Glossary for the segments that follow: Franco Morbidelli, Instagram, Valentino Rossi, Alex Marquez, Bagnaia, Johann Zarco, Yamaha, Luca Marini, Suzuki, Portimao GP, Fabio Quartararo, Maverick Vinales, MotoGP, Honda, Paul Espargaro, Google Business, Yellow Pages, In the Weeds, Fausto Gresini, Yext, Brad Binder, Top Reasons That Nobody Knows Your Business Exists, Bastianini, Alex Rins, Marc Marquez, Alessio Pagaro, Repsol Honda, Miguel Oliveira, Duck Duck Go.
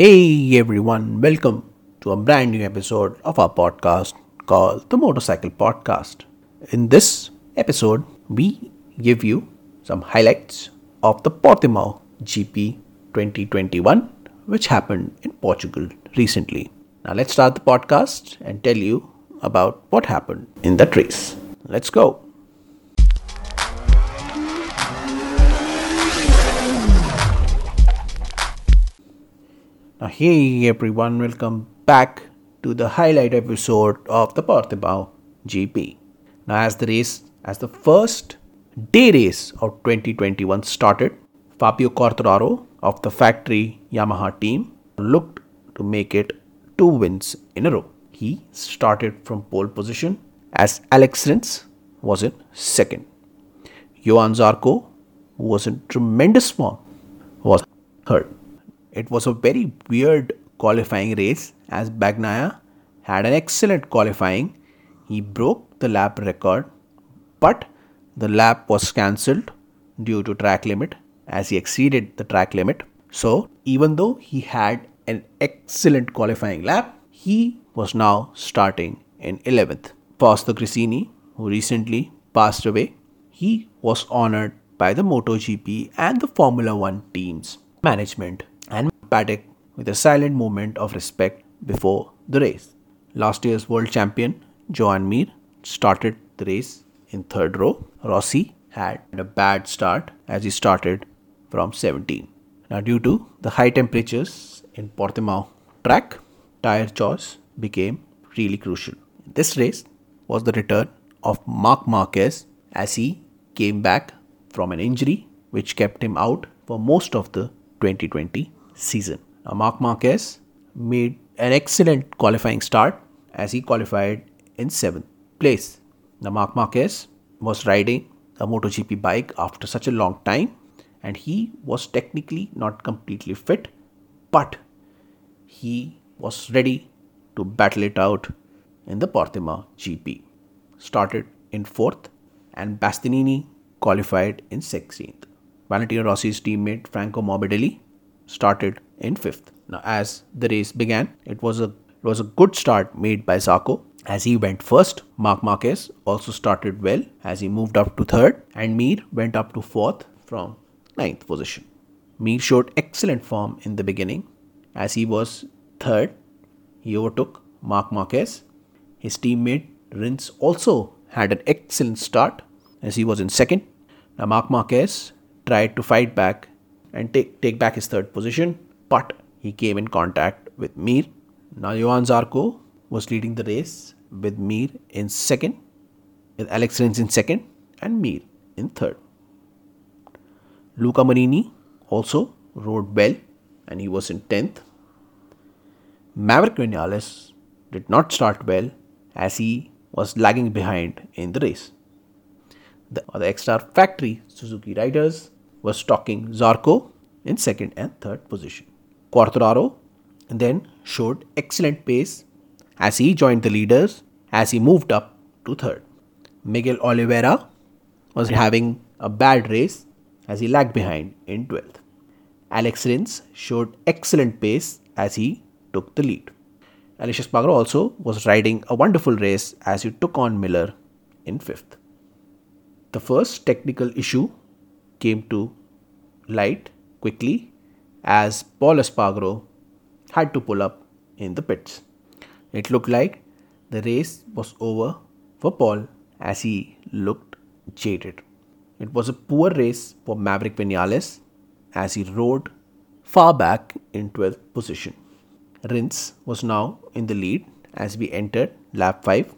Hey everyone, welcome to a brand new episode of our podcast called The Motorcycle Podcast. In this episode, we give you some highlights of the Portimao GP 2021, which happened in Portugal recently. Now let's start the podcast and tell you about what happened in that race. Let's go. Now, hey everyone, welcome back to the highlight episode of the Portimao GP. Now, as the first day race of 2021 started, Fabio Quartararo of the factory Yamaha team looked to make it 2 wins in a row. He started from pole position as Alex Rins was in second. Johann Zarco, who was in tremendous form, was third. It was a very weird qualifying race as Bagnaia had an excellent qualifying. He broke the lap record, but the lap was cancelled due to track limit as he exceeded the track limit. So even though he had an excellent qualifying lap, he was now starting in 11th. Fausto Gresini, who recently passed away, he was honoured by the MotoGP and the Formula 1 team's management and paddock with a silent moment of respect before the race. Last year's world champion Joan Mir started the race in third row. Rossi had a bad start as he started from 17. Now, due to the high temperatures in Portimao track, tyre choice became really crucial. This race was the return of Marc Marquez as he came back from an injury which kept him out for most of the 2020 season. Now, Marc Marquez made an excellent qualifying start as he qualified in 7th place. Now, Marc Marquez was riding a MotoGP bike after such a long time and he was technically not completely fit, but he was ready to battle it out in the Portimao GP. Started in 4th and Bastianini qualified in 16th. Valentino Rossi's teammate Franco Morbidelli started in 5th. Now, as the race began, it was a good start made by Zarco as he went first. Marc Marquez also started well as he moved up to 3rd and Mir went up to 4th from 9th position. Mir showed excellent form in the beginning as he was 3rd. He overtook Marc Marquez. His teammate Rins also had an excellent start as he was in 2nd. Now, Marc Marquez tried to fight back and take back his 3rd position, but he came in contact with Mir. Now, Johann Zarco was leading the race with Mir in 2nd, with Alex Rins in 2nd and Mir in 3rd. Luca Marini also rode well and he was in 10th. Maverick Vinales did not start well as he was lagging behind in the race. The other extra factory Suzuki riders were stalking Zarco in 2nd and 3rd position. Quartararo then showed excellent pace as he joined the leaders as he moved up to 3rd. Miguel Oliveira was having a bad race as he lagged behind in 12th. Alex Rins showed excellent pace as he took the lead. Alessio Pagaro also was riding a wonderful race as he took on Miller in 5th. The first technical issue came to light quickly as Paul Espargaro had to pull up in the pits. It looked like the race was over for Paul as he looked jaded. It was a poor race for Maverick Vinales as he rode far back in 12th position. Rins was now in the lead as we entered lap 5.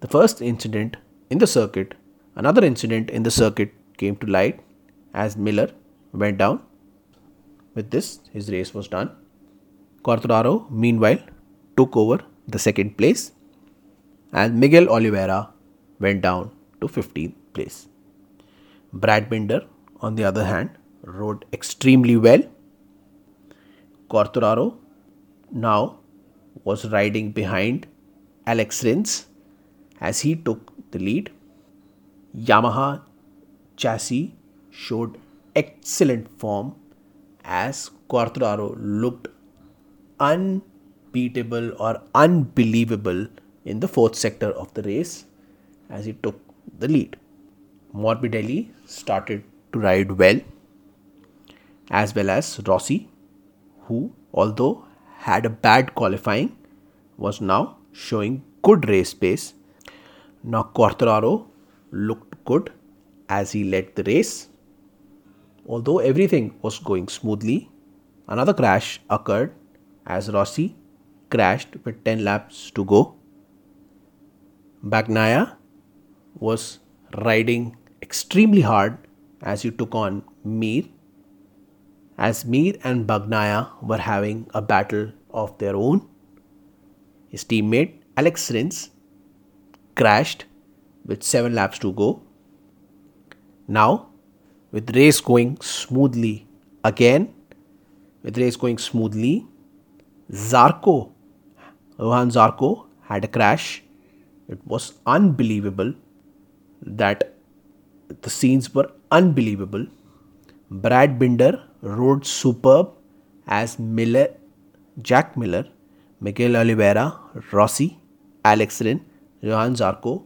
The first incident in the circuit, another incident in the circuit came to light as Miller went down. With this, his race was done. Quartararo, meanwhile, took over the 2nd place and Miguel Oliveira went down to 15th place. Brad Binder, on the other hand, rode extremely well. Quartararo now was riding behind Alex Rins as he took the lead. Yamaha chassis showed excellent form as Quartararo looked unbeatable or unbelievable in the fourth sector of the race as he took the lead. Morbidelli started to ride well as Rossi, who, although had a bad qualifying, was now showing good race pace. Now Quartararo looked good as he led the race. Although everything was going smoothly, another crash occurred as Rossi crashed with 10 laps to go. Bagnaia was riding extremely hard as he took on Mir. As Mir and Bagnaia were having a battle of their own, his teammate Alex Rins crashed with 7 laps to go. Now, with race going smoothly, Johann Zarco had a crash. It was unbelievable that the scenes were unbelievable. Brad Binder rode superb as Miller, Jack Miller, Miguel Oliveira, Rossi, Alex Rins, Johann Zarco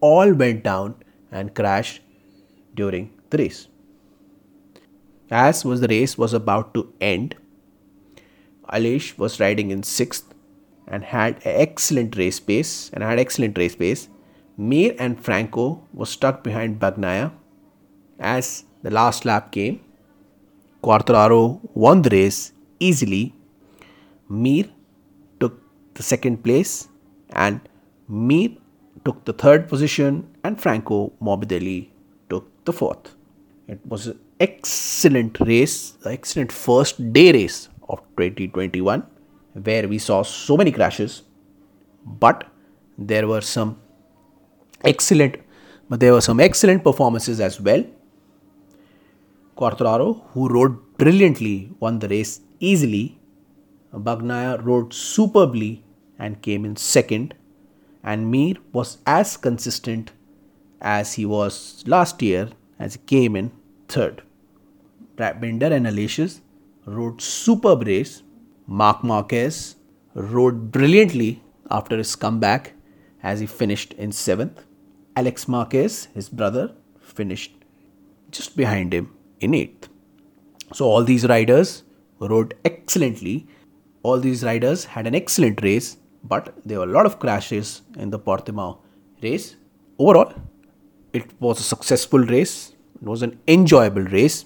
all went down and crashed during the race. As was the race was about to end, Alesh was riding in 6th and had excellent race pace. Mir and Franco was stuck behind Bagnaia as the last lap came. Quartararo won the race easily. Mir took the 2nd place and Mir took the 3rd position and Franco Morbidelli took the 4th. It was an excellent race, excellent first day race of 2021, where we saw so many crashes, but there were some excellent performances as well. Quartararo, who rode brilliantly, won the race easily. Bagnaia rode superbly and came in 2nd. And Mir was as consistent as he was last year as he came in 3rd. Binder and Alexius rode superb race. Marc Marquez rode brilliantly after his comeback as he finished in 7th. Alex Marquez, his brother, finished just behind him in 8th. So all these riders rode excellently. All these riders had an excellent race, but there were a lot of crashes in the Portimao race. Overall, it was a successful race. It was an enjoyable race.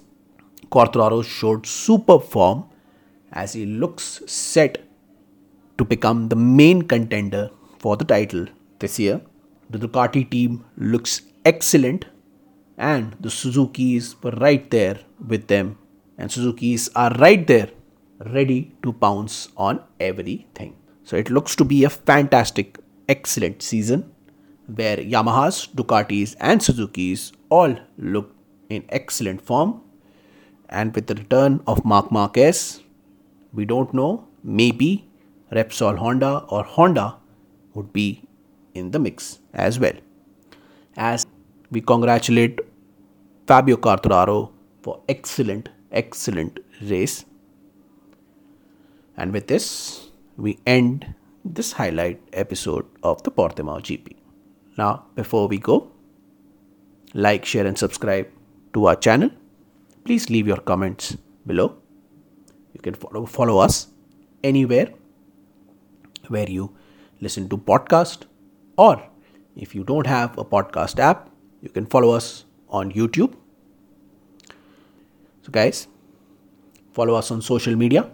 Quartararo showed superb form as he looks set to become the main contender for the title this year. The Ducati team looks excellent and the Suzukis were right there with them, and Suzukis are right there ready to pounce on everything. So it looks to be a fantastic, excellent season where Yamahas, Ducatis and Suzukis all look in excellent form. And with the return of Marc Marquez, we don't know, maybe Repsol Honda or Honda would be in the mix as well. As we congratulate Fabio Quartararo for excellent race. And with this, we end this highlight episode of the Portimao GP. Now, before we go, like, share and subscribe to our channel. Please leave your comments below. You can follow us anywhere where you listen to podcast, or if you don't have a podcast app, you can follow us on YouTube. So guys, follow us on social media.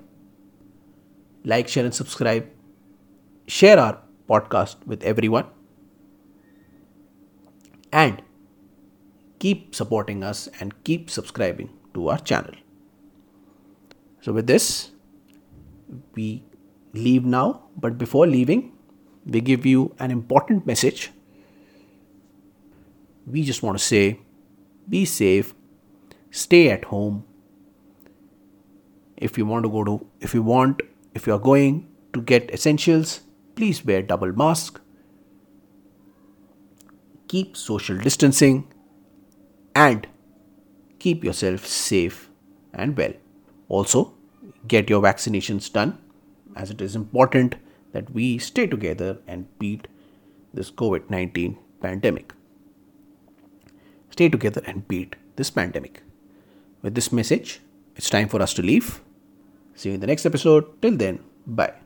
Like, share and subscribe. Share our podcast with everyone. And keep supporting us and keep subscribing to our channel. So with this, we leave now, but before leaving, we give you an important message. We just want to say, be safe, stay at home. If you are going to get essentials, please wear double mask. Keep social distancing and keep yourself safe and well. Also, get your vaccinations done. as it is important that we stay together and beat this COVID-19 pandemic. Stay together and beat this pandemic. With this message, it's time for us to leave. See you in the next episode. Till then, bye.